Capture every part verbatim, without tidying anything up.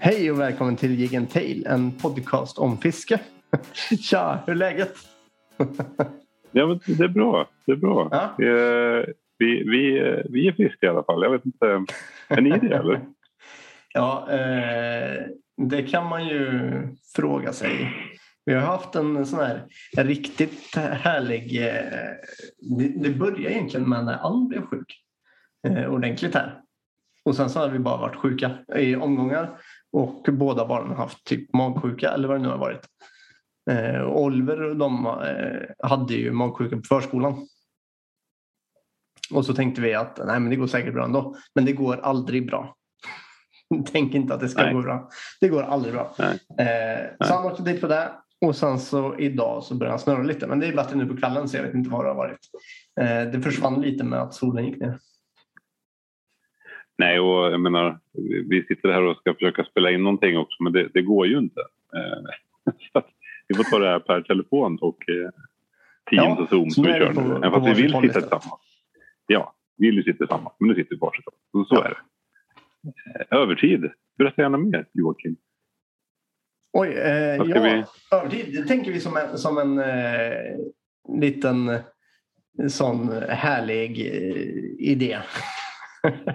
Hej och välkommen till Gigantail, en podcast om fiske. Tja, hur är läget? Ja, men det är bra, det är bra. Ja. Vi, vi, vi är fisk i alla fall, jag vet inte. Är ni det eller? Ja, eh, det kan man ju fråga sig. Vi har haft en sån här en riktigt härlig... Eh, det, det började egentligen med när Ann blev sjuk. Eh, ordentligt här. Och sen så har vi bara varit sjuka i omgångar. Och båda barnen har haft typ magsjuka eller vad det nu har varit. Eh, och Oliver och de eh, hade ju magsjuka på förskolan. Och så tänkte vi att nej, men det går säkert bra ändå. Men det går aldrig bra. Tänk inte att det ska nej. gå bra. Det går aldrig bra. Nej. Eh, nej. Så han åkte dit på det. Och sen så idag så börjar han snurra lite. Men det är vatten nu på kvällen så jag vet inte vad det har varit. Eh, det försvann lite med att solen gick ner. Nej, och jag menar, vi sitter här och ska försöka spela in någonting också, men det, det går ju inte. Så vi får ta det här per telefon och Teams och Zoom. Så vi kör nu. Även fast vi vill sitta tillsammans. Ja, vi vill ju sitta tillsammans, men nu sitter vi varsitt. Så, så ja. är det. Övertid. Berätta gärna mer, Joakim. Oj, eh, ja. Vi... Övertid, det tänker vi som en, som en eh, liten sån härlig eh, idé.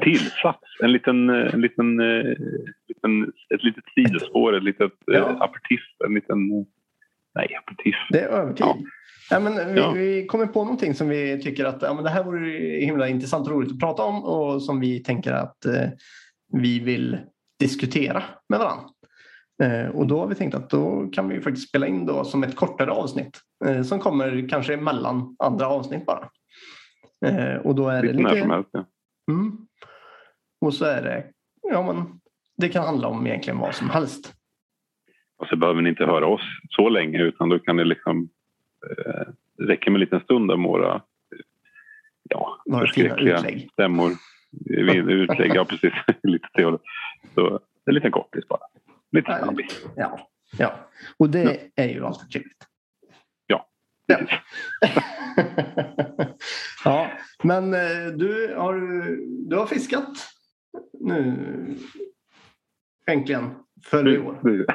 Tillsats, en liten, en liten, en, ett litet sidospår, ett litet ja. aperitif, en liten, nej aperitif. Det är övertid. Ja. Ja, men vi, ja. vi kommer på någonting som vi tycker att ja, men det här vore himla intressant och roligt att prata om och som vi tänker att eh, vi vill diskutera med varandra. Eh, och då har vi tänkt att då kan vi faktiskt spela in då som ett kortare avsnitt eh, som kommer kanske mellan andra avsnitt bara. Eh, och då är lite det lite... Mm. Och så är det ja, men det kan handla om egentligen vad som helst. Och så behöver ni inte höra oss så länge utan då kan det liksom eh, räcka med en liten stund om våra ja, några fina utlägg. Stämmor, utlägg, ja precis. Lite teori. Så en liten kortis bara. Lite snabbigt. Ja, ja. Och det ja. är ju alltid trevligt. Ja. Ja, men du har, du har fiskat nu äntligen för i år. Nu,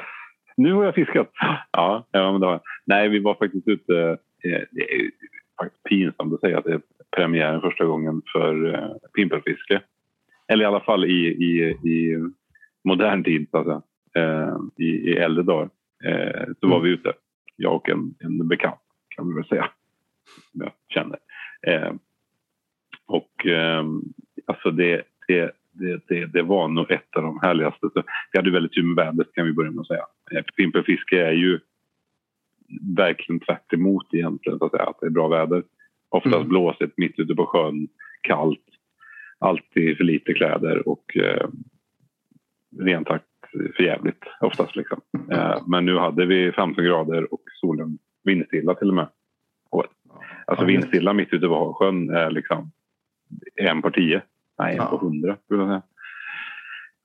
nu har jag fiskat. Ja, ja men då, nej, vi var faktiskt ute. Det är faktiskt pinsamt att säga att det är premiären första gången för pimpelfiske. Eller i alla fall i, i, i modern tid, alltså. I, i äldre dagar. Så var vi ute, jag och en, en bekant. Kan vi väl säga. Jag känner. Eh, och eh, alltså det, det, det, det var nog ett av de härligaste. Så vi hade väldigt tur med vädret kan vi börja med att säga. Eh, Pimpelfiske är ju verkligen tvärt emot egentligen så att säga. Att det är bra väder. Oftast mm. blåsigt mitt ute på sjön. Kallt. Alltid för lite kläder och eh, rentakt för jävligt. Oftast liksom. Eh, men nu hade vi femton grader och solen vindstilla till och med. Alltså vindstilla mitt ute på sjön är liksom en på tio. Nej, en ja. på hundra.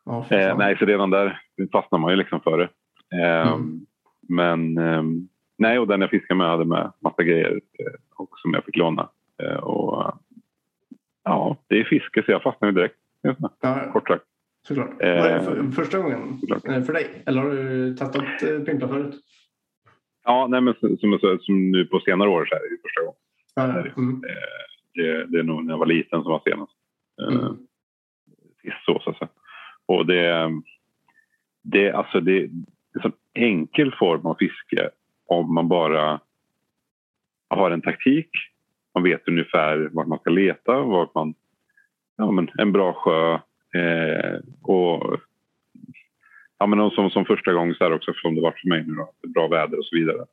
Ja, eh, nej, så redan där fastnar man ju liksom för det. Eh, mm. Men eh, nej, och den jag fiskade med hade med massa grejer eh, och som jag fick låna. Eh, och ja, det är fiske så jag fastnar ju direkt. Ja. Kort sagt. Såklart. Eh, Var det för, första gången såklart. För dig? Eller har du testat eh, pimpla förut? Ja, nej, men som, som, som nu på senare år så är det ju första gången. Ja, ja. Mm. Det, det är nog när jag var liten som var senast. Mm. Så, så, så. Och det, det, alltså det, det är en enkel form av fiske om man bara har en taktik. Man vet ungefär vart man ska leta, vart man, ja, men en bra sjö eh, och... Ja, men som, som första gången så här också eftersom det var för mig nu då, bra väder och så vidare.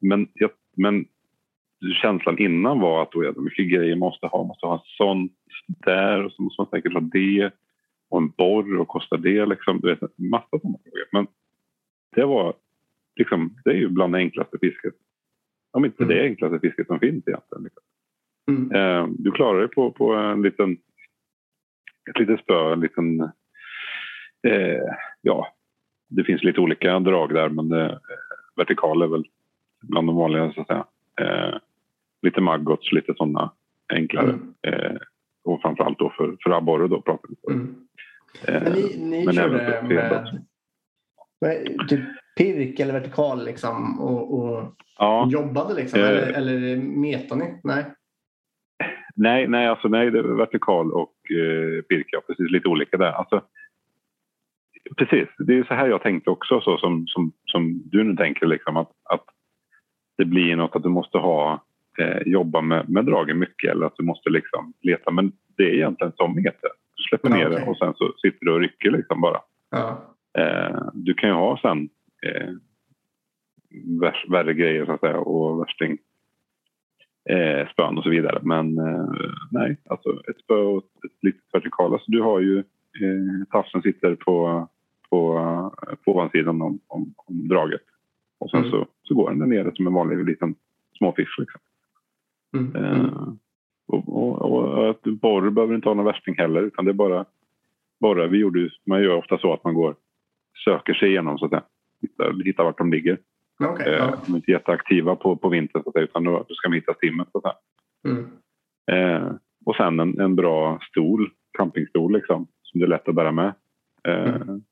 Men, jag, men känslan innan var att då är det mycket grejer man måste ha. Man måste ha en sån där och så måste man säkert ha det och en borr och kostar det liksom. Du vet, en massa sådana frågor. Men det var liksom, det är ju bland det enklaste fisket. Om inte mm. det enklaste fisket som finns egentligen. Liksom. Mm. Eh, du klarar det på, på en liten, ett litet spö, en liten eh, ja. Det finns lite olika drag där, men det, vertikal är väl bland de vanliga så att säga. Eh, lite maggots, lite sådana enklare. Mm. Eh, och framförallt då för, för abborre då pratar vi om. Mm. Eh, men ni, ni men körde med, typ pirk eller vertikal liksom och, och ja. jobbade liksom uh, eller, eller metade ni? Nej. Nej, nej, alltså nej, det är vertikal och eh, pirk, ja, precis, lite olika där. Alltså, precis, det är så här jag tänkte också, så som, som, som du nu tänker liksom, att, att det blir något att du måste ha eh, jobba med, med dragen mycket eller att du måste liksom leta, men det är egentligen som meter. Du släpper ja, ner okay. det och sen så sitter du och rycker liksom bara. Ja. Eh, du kan ju ha sen eh, vär, värre grejer så att säga och värsting eh, spön och så vidare, men eh, nej, alltså ett spö och ett litet vertikal, alltså du har ju eh, tafsen sitter på på, på ovansidan om, om, om draget och sen mm. så, så går den där nere som en vanlig liten småfisk liksom. Mm. Eh, och, och, och att borr behöver inte ha någon värsting heller, utan det är bara borra. Vi gjorde, man gör ofta så att man går söker sig igenom så att säga, hittar, hittar vart de ligger. Okay, eh, ja. De är inte jätteaktiva på, på vintern så att säga, utan då ska man hitta stimmet så att säga. Mm. Eh, och sen en, en bra stol, campingstol liksom, som det är lätt att bära med. Eh, mm.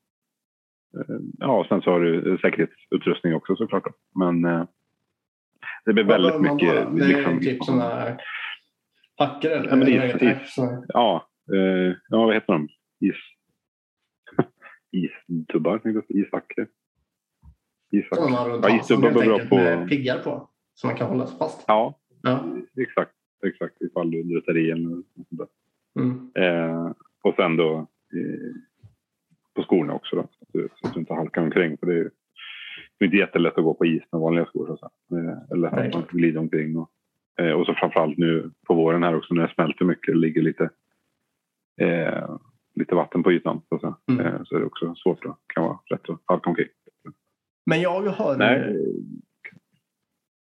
eh, ja, sen så har du säkerhetsutrustning också såklart. Men eh, det blir väldigt ja, mycket... Bara, det liksom, är typ sådana packar eller? Ja, men is, eller is, is, ja, eh, ja, vad heter de? Is. Istubbar, ishacker. Ishacker. Ja, ja, istubbar beror på... piggar på, som man kan hålla fast. Ja, ja. exakt. Exakt, ifall du drätar i eller sådär. Mm. Eh, och sen då eh, på skorna också då. Så, så att du inte halkar omkring. För det är ju det är inte jättelätt att gå på is med vanliga skor. Så det är lätt att man glider omkring. Och, eh, och så framförallt nu på våren här också, när det smälter mycket, det ligger lite... Eh, lite vatten på ytan så, så. Mm. så är det också svårt då. Kan vara rätt att halka omkring. Men jag har Nej.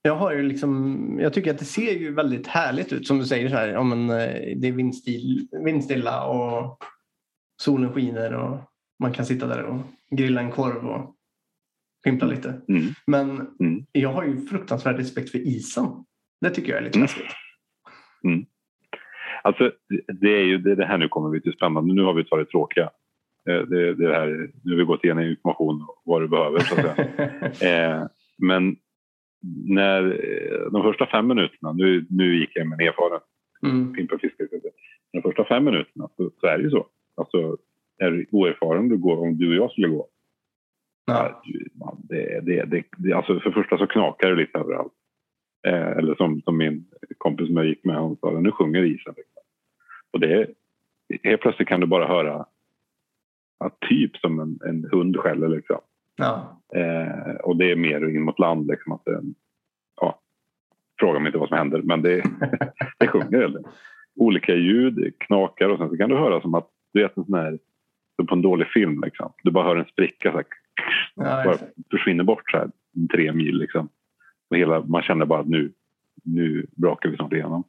jag har ju liksom, jag tycker att det ser ju väldigt härligt ut som du säger så här, ja, men det är vindstil, vindstilla och solen skiner och man kan sitta där och grilla en korv och pimpla lite. Mm. Men mm. jag har ju fruktansvärd respekt för isen. Det tycker jag är lite läskigt. Mm. Mm. Alltså det är ju det, det här nu kommer vi till spännande. Nu har vi tagit tråkiga. Det, det här, nu har vi gått igenom information och vad du behöver så att säga. eh, men när de första fem minuterna, nu, nu gick jag med en erfaren mm. pimpelfiske. De första fem minuterna så, så är det ju så. Alltså är du oerfaren du går, om du och jag skulle gå. Ja. Man, det, det, det, det, alltså för första så knakar det lite överallt. Eh, eller som, som min kompis som jag gick med, han sa nu sjunger isen. Och det, helt plötsligt kan du bara höra att typ som en, en hund skäller liksom. Ja. Eh, och det är mer in mot land liksom. Att, ja, fråga mig inte vad som händer, men det, det sjunger. Eller? Olika ljud, knakar och sen så kan du höra som att du vet en sån här, på en dålig film liksom. Du bara hör en spricka så här, ja, bara försvinner bort så här tre mil liksom. Och hela, man känner bara att nu, nu brakar vi snart igenom.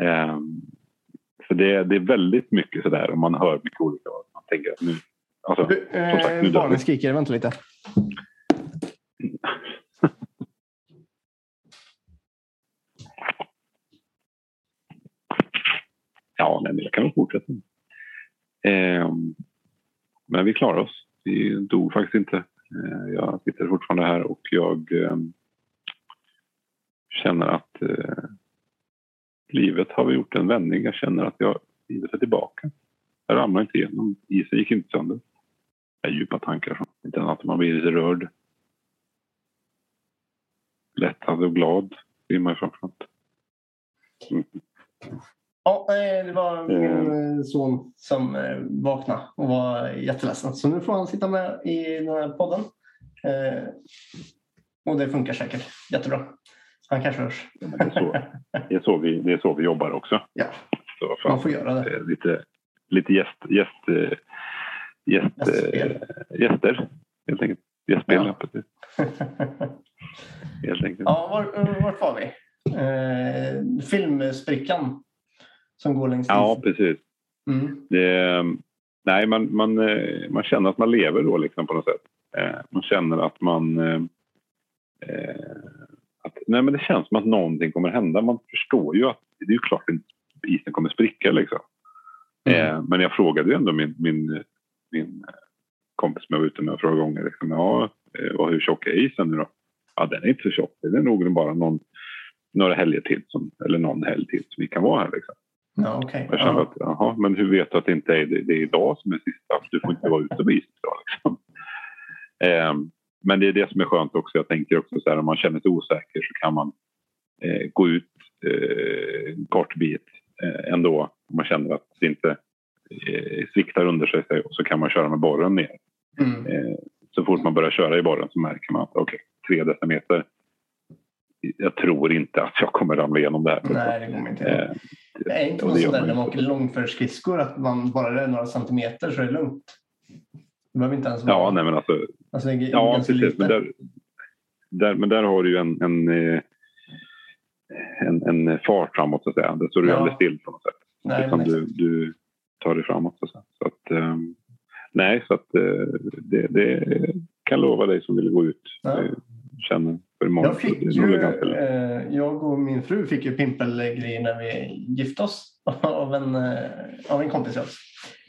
Eh, Så det, det är väldigt mycket sådär. Och man hör mycket olika. Man tänker att nu... Alltså, du, som sagt, nu barnen skriker. Vänta lite. ja, nej, men jag kan väl fortsätta. Eh, men vi klarar oss. Vi dog faktiskt inte. Eh, jag sitter fortfarande här och jag eh, känner att... Eh, livet har vi gjort en vändning. Jag känner att jag livet är tillbaka. Jag ramlar inte igenom. Isen gick inte sönder. Det är djupa tankar. Från. Inte annat att man blir lite rörd. Lättad och glad. Det är man framförallt. Mm. Ja, det var min son som vaknade och var jätteledsen. Så nu får han sitta med i den här podden. Och det funkar säkert jättebra. Han kanske hörs. Ja, det, är så, det, är så vi, det är så vi jobbar också. Ja, så fan, man får göra det. Lite, lite gäst, gäst, gäst, gäster, helt enkelt. Gästspel, ja. Precis. Helt enkelt. Ja, var, vart var vi? Eh, filmsprickan som går längst. Ja, precis. Mm. Det, nej, man, man, man känner att man lever då liksom på något sätt. Eh, man känner att man... Eh, Att, nej men det känns som att någonting kommer hända. Man förstår ju att det är ju klart att isen kommer spricka liksom. Mm. Eh, men jag frågade ju ändå min, min, min kompis med ute med fråga gånger. Liksom, ja, och hur tjock är isen nu då? Ja, den är inte så tjock. Det är nog bara någon, några helger till som, eller någon helg till som vi kan vara här. Liksom. Ja, okay. Jag känner ja. Att, jaha, men hur vet du att det inte är det, det är idag som är sista? Du får inte vara ute och isen idag. Liksom. Eh, men det är det som är skönt också. Jag tänker också så här, om man känner sig osäker så kan man eh, gå ut eh, en kort bit eh, ändå. Om man känner att det inte eh, sviktar under sig, och så kan man köra med borren ner. Mm. Eh, så fort man börjar köra i borren så märker man att okej, okay, tre decimeter. Jag tror inte att jag kommer ramla igenom det här. Nej, det kommer inte. Eh, det är inte något sådär när man åker långfärdsskridskor att man bara är några centimeter så är det lugnt. Det behöver inte ens vara. Ja, nej men alltså. alltså en, ja, precis. Men där, där, men där har du ju en, en, en, en fart framåt så att säga. Det står du ja. aldrig still på något sätt. Nej, utan du, du tar dig framåt så att säga. Så att, um, nej, så att uh, det, det kan lova dig som vill gå ut. Ja. Känner Jag, fick ju, eh, jag och min fru fick ju pimpelgrejer när vi gifte oss av en, av en kompis.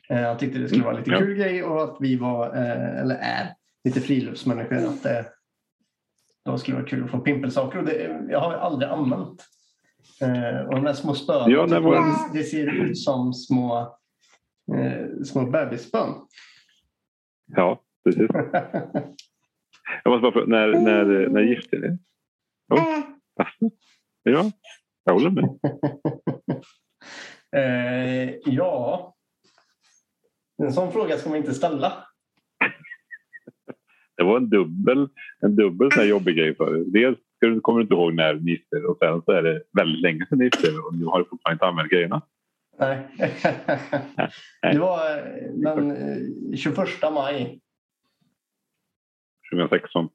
Eh, jag tyckte det skulle vara lite mm, kul ja. grej och att vi var, eh, eller är, lite friluftsmänniskor. Att det då skulle vara kul att få pimpelsaker. Och det, jag har aldrig använt. Eh, och de här små spöna, ja, det, var... det ser ut som små, eh, små bebisspön. Ja, precis. Jag måste bara fråga, när, när, när gifter ni? Oh. Ja, jag håller med. eh, ja, en sån fråga ska man inte ställa. Det var en dubbel, en dubbel sån här jobbig grej för er. Dels kommer du inte ihåg när ni gifter, och sen så är det väldigt länge sedan ni gifter, och nu har du fortfarande inte använt grejerna. Nej. Det var den tjugoförsta maj. tjugohundrasexton.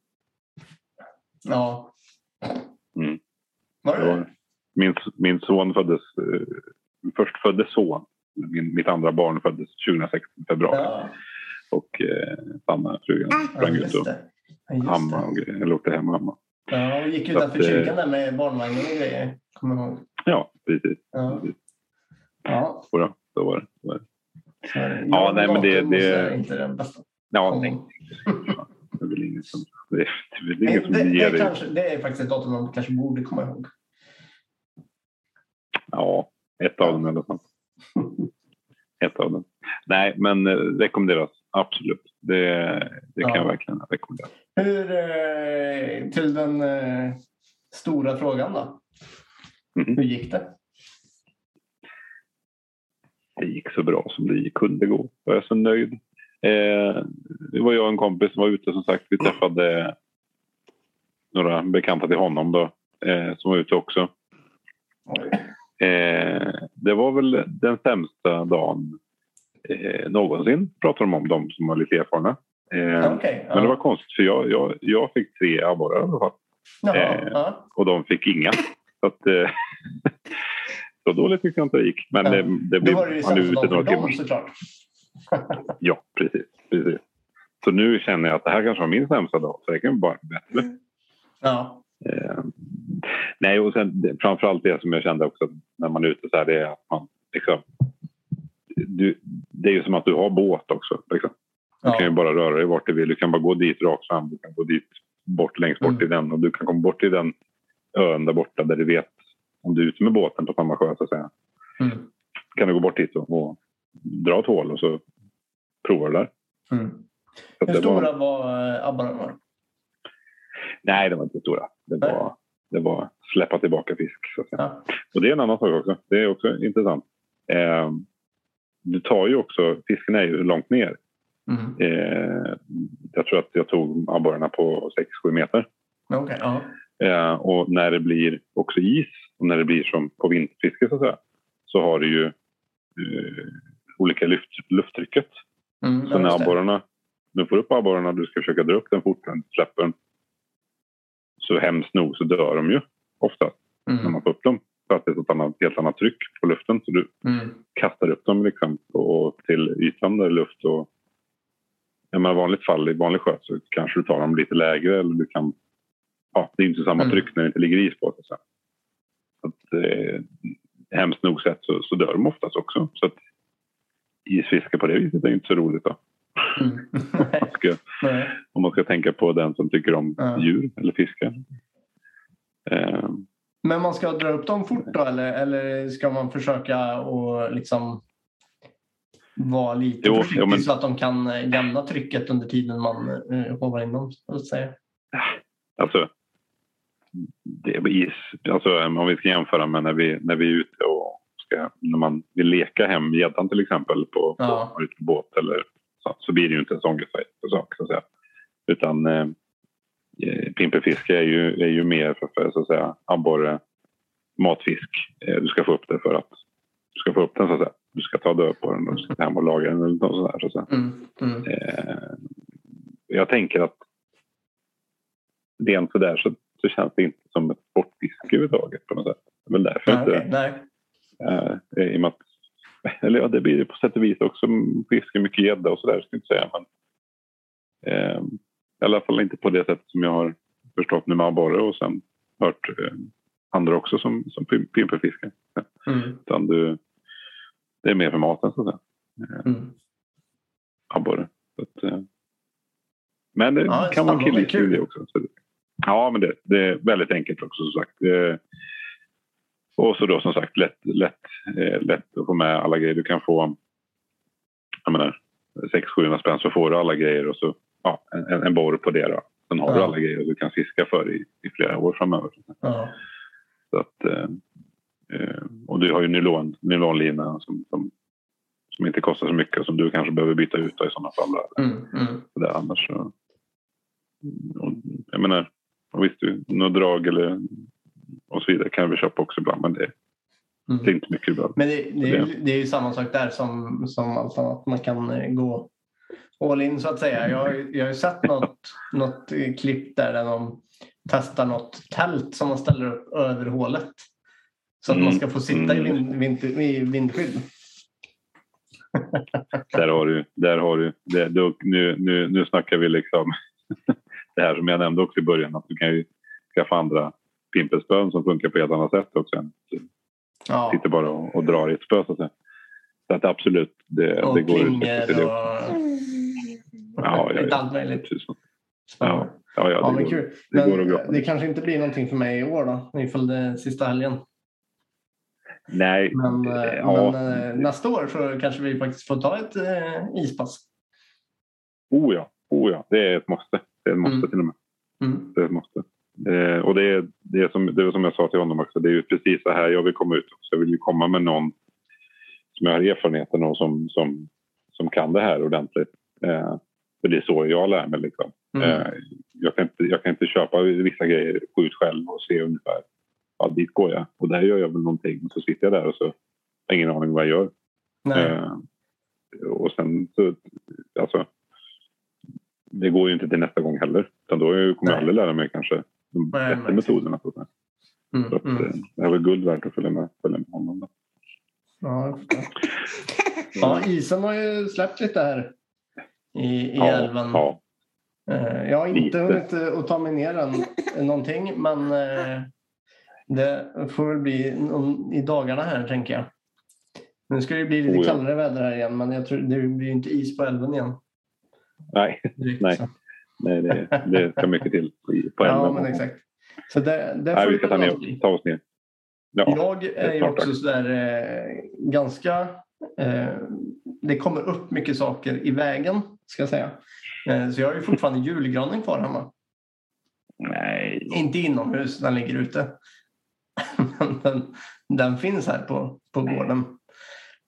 Ja. Mm. Var det det? Min, min son föddes... Min först föddes son. Min, mitt andra barn föddes tjugohundrasexton i februari. Ja. Och eh, Sanna, frugan, sprang ja, ut och hamma och grejer. Jag åkte hem och hamma. Ja, vi gick utanför kyrkan där med barnvagnen och grejer. Kommer du ihåg? Ja, precis. Ja. Ja. Ja, då var det. Då var det. Ja, ja, nej men det... det... är inte den bästa. Ja, nej. Det är väl inget som det, det, är inget som det, det, ger det, kanske, det är faktiskt ett datum man kanske borde komma ihåg. Ja, ett av dem eller något. Ett av dem. Nej, men rekommenderas. Absolut. Det, det kan ja. jag verkligen rekommendera. Hur, till den stora frågan då. Mm. Hur gick det? Det gick så bra som det kunde gå. Jag är så nöjd. Eh, det var jag och en kompis som var ute, som sagt. Vi träffade några bekanta till honom då, eh, som var ute också. Eh, det var väl den sämsta dagen eh, någonsin, pratar de om, de som var lite erfarna. Eh, okay, uh. Men det var konstigt, för jag, jag, jag fick tre abborrar i alla fall. Jaha, eh, uh. Och de fick inga. Så att... Eh, så dåligt tyckte jag inte det gick. Men uh. det, det blev, var det ju sämsta dagen för dem, såklart. Ja, precis, precis. Så nu känner jag att det här kanske var min sämsta dag. Så det kan bara bli bättre. Ja. Eh, nej, och sen framförallt det som jag kände också när man är ute så här, det är att man liksom... Du, det är ju som att du har båt också. Liksom. Du ja. kan ju bara röra dig vart du vill. Du kan bara gå dit rakt fram. Du kan gå dit bort, längst bort mm. i den. Och du kan komma bort till den ön där borta där du vet, om du är ute med båten på samma sjö så att säga. Mm. Kan du gå bort dit och... och dra ett hål och så provar där. Mm. Så hur stora var abborrarna? Nej, de var inte stora. Det var, det var släppa tillbaka fisk. Så att säga. Ja. Och det är en annan sak också. Det är också intressant. Eh, du tar ju också, fisken är ju långt ner. Mm. Eh, jag tror att jag tog abborrarna på sex till sju meter. Okay, ja. eh, och när det blir också is, och när det blir som på vinterfiske så att säga, så har det ju eh, olika luft, lufttrycket. Mm, så när abborrarna, du får upp abborrarna, du ska försöka dra upp den fort, den släpper den. Så hemskt nog så dör de ju ofta mm. när man får upp dem. För att det är ett annat, helt annat tryck på luften. Så du mm. kastar upp dem liksom, och till ytan där luft. Och, jag menar, vanligt fall i vanlig sjö så kanske du tar dem lite lägre. Eller du kan, ja, det är inte samma mm. tryck när det inte ligger is på. Så att, eh, hemskt nog sett så, så dör de oftast också. Så att isfiske på det viset är inte så roligt då. Mm. man ska, om man ska tänka på den som tycker om mm. djur eller fiskar. Eh. Men man ska dra upp dem fort då, eller, eller ska man försöka och liksom vara lite jo, försiktig jo, men... så att de kan lämna trycket under tiden man eh, hovar in dem, så att säga? Alltså, det är is. Alltså, om vi ska jämföra med när vi, när vi är ute och ska, när man vill leka hem gäddan till exempel på, ja. på, på båt eller så, så blir det ju inte en sån sak, så att säga. Utan eh, pimpelfiske är ju, är ju mer för, för så att säga abborre, matfisk. Eh, du ska få upp det för att du ska få upp den, så att säga. Du ska ta död på den och du ska ta hem och laga den eller något sånt där, så att säga. Mm, mm. Eh, jag tänker att rent sådär så, så känns det inte som ett sportfiske överhuvudtaget på något sätt. Men därför nej, inte. Nej. Äh, i och med att, eller ja, det blir det på sätt och vis också. Fiske mycket gädda och sådär, ska jag inte säga. Men, äh, i alla fall inte på det sätt som jag har förstått nu med abborre och sen hört äh, andra också som, som pimpelfiskar. Mm. Utan du, det är mer för maten, så att säga. Äh, mm. Abborre. Så att, äh, men det ja, kan vara kille i studie också. Så det, ja, men det, det är väldigt enkelt också, som sagt. Eh, och så då, som sagt, lätt, lätt, eh, lätt att få med alla grejer. Du kan få, jag menar, sex sju spänn så får du alla grejer. Och så, ja, en, en borr på det då. Sen har ja. du alla grejer och du kan fiska för i, i flera år framöver. Ja. Så att, eh, och du har ju nylon, nylonlina som, som som inte kostar så mycket, som du kanske behöver byta ut i sådana fall. Mm, mm. Så där, annars så... Och, jag menar, visst du, några drag eller och så vidare kan vi köpa också ibland, men det, mm. det är inte mycket ibland. Men det, det, är, det är ju samma sak där som, som allt annat. Man kan gå all in, så att säga. Jag, jag har ju sett något, något klipp där, där de testar något tält som man ställer upp över hålet. Så att mm. man ska få sitta i, vind, vind, i vindskydd. Där har du, där har du. Det, då, nu, nu, nu snackar vi liksom det här som jag nämnde också i början, att du kan ju skaffa andra pimpelspön som funkar på ett annat sätt också än ja. sitter bara och, och drar i ett spö, så att säga. Så att absolut, det, och det går ut. Och... Ja, ja, ja, möjligt. Ja, ja, ja, ja, det, går, det går att gå. Det kanske inte blir någonting för mig i år då, ifall det är sista helgen. Nej. Men, ja. men nästa år så kanske vi faktiskt får ta ett eh, ispass. Oh ja, oh ja, det är ett måste. Det är ett måste mm. till och med. Mm. Det är ett måste. Eh, och det är, det, är som, det är som jag sa till honom också. Det är ju precis så här jag vill komma ut också. Jag vill komma med någon som jag har erfarenheten och som, som, som kan det här ordentligt. Eh, för det är så jag lär mig liksom. Mm. Eh, jag, kan inte, jag kan inte köpa vissa grejer, gå ut själv och se ungefär. Ja, dit går jag. Och där gör jag väl någonting. Så sitter jag där och så har jag ingen aning vad jag gör. Nej. Eh, och sen så... Alltså, det går ju inte till nästa gång heller. Utan då kommer Nej. jag aldrig lära mig kanske de Nej, bästa metoderna. Så mm, att, mm. det här var guld värt att följa med, följa med honom. Då. Ja, ja, isen har ju släppt lite här i, i ja, älven. Ja. Eh, jag har inte lite. hunnit att ta mig ner än, någonting, men... Eh, det får väl bli i dagarna här, tänker jag. Nu ska det bli lite oh, ja. kallare väder här igen. Men jag tror det blir ju inte is på älven igen. Nej, Direkt, nej. nej det, det ska mycket till på älven. Ja, men exakt. Så där, där nej, får vi ska ta, ner, ta oss ner. Ja, jag är ju också sådär eh, ganska... Eh, det kommer upp mycket saker i vägen, ska jag säga. Eh, så jag har ju fortfarande julgranen kvar hemma. Nej. Inte inomhus, den ligger ute. Den, den finns här på, på gården.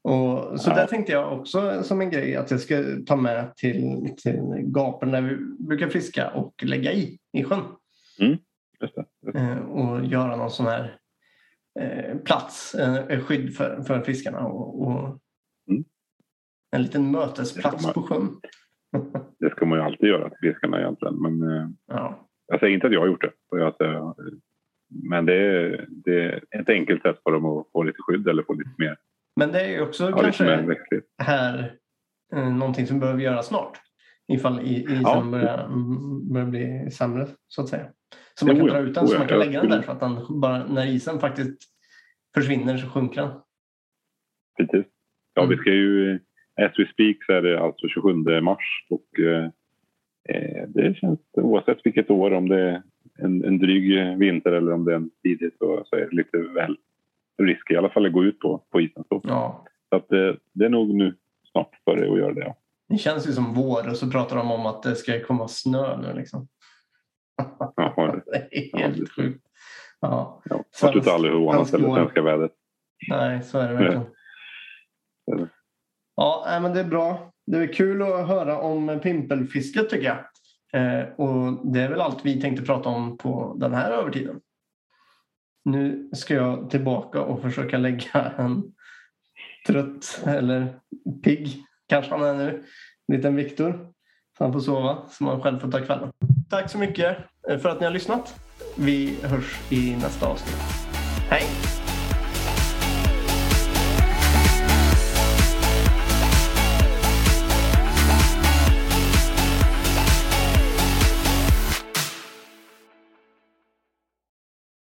Och, så ja. där tänkte jag också som en grej att jag ska ta med till, till gapen där vi brukar fiska och lägga i i sjön. Mm. Just det. Just det. Eh, och göra någon sån här eh, plats, eh, skydd för, för fiskarna och, och mm. en liten mötesplats man, på sjön. Det ska man ju alltid göra till fiskarna egentligen, men eh, ja. jag säger inte att jag har gjort det. För jag säger, men det är, det är ett enkelt sätt för dem att få lite skydd eller få lite mer. Men det är ju också ja, kanske här någonting som behöver göras snart. Ifall isen ja. börjar, börjar bli sämre, så att säga. Så man kan dra ut den, så man kan lägga den där. För att den bara, när isen faktiskt försvinner så sjunker den. Precis. Ja, mm. vi ska ju as we speak så är det alltså tjugosjunde mars och eh, det känns oavsett vilket år, om det är en, en dryg vinter eller om det är en tidigt så, så är det lite väl risk i alla fall att gå ut på, på isen. Så, ja. så att, eh, det är nog nu snart för dig att göra det. Ja. Det känns ju som vår och så pratar de om att det ska komma snö nu liksom. Ja, det är helt ja, det. sjukt. Ja. Ja, fast du tar aldrig hur annat eller svenska vädret. Nej, så är det verkligen. Ja. Ja, men det är bra. Det är kul att höra om pimpelfisket tycker jag. Eh, och det är väl allt vi tänkte prata om på den här övertiden. Nu ska jag tillbaka och försöka lägga en trött eller pigg, kanske han är nu, liten Viktor. Så han får sova, så man själv får ta kvällen. Tack så mycket för att ni har lyssnat. Vi hörs i nästa avsnitt. Hej!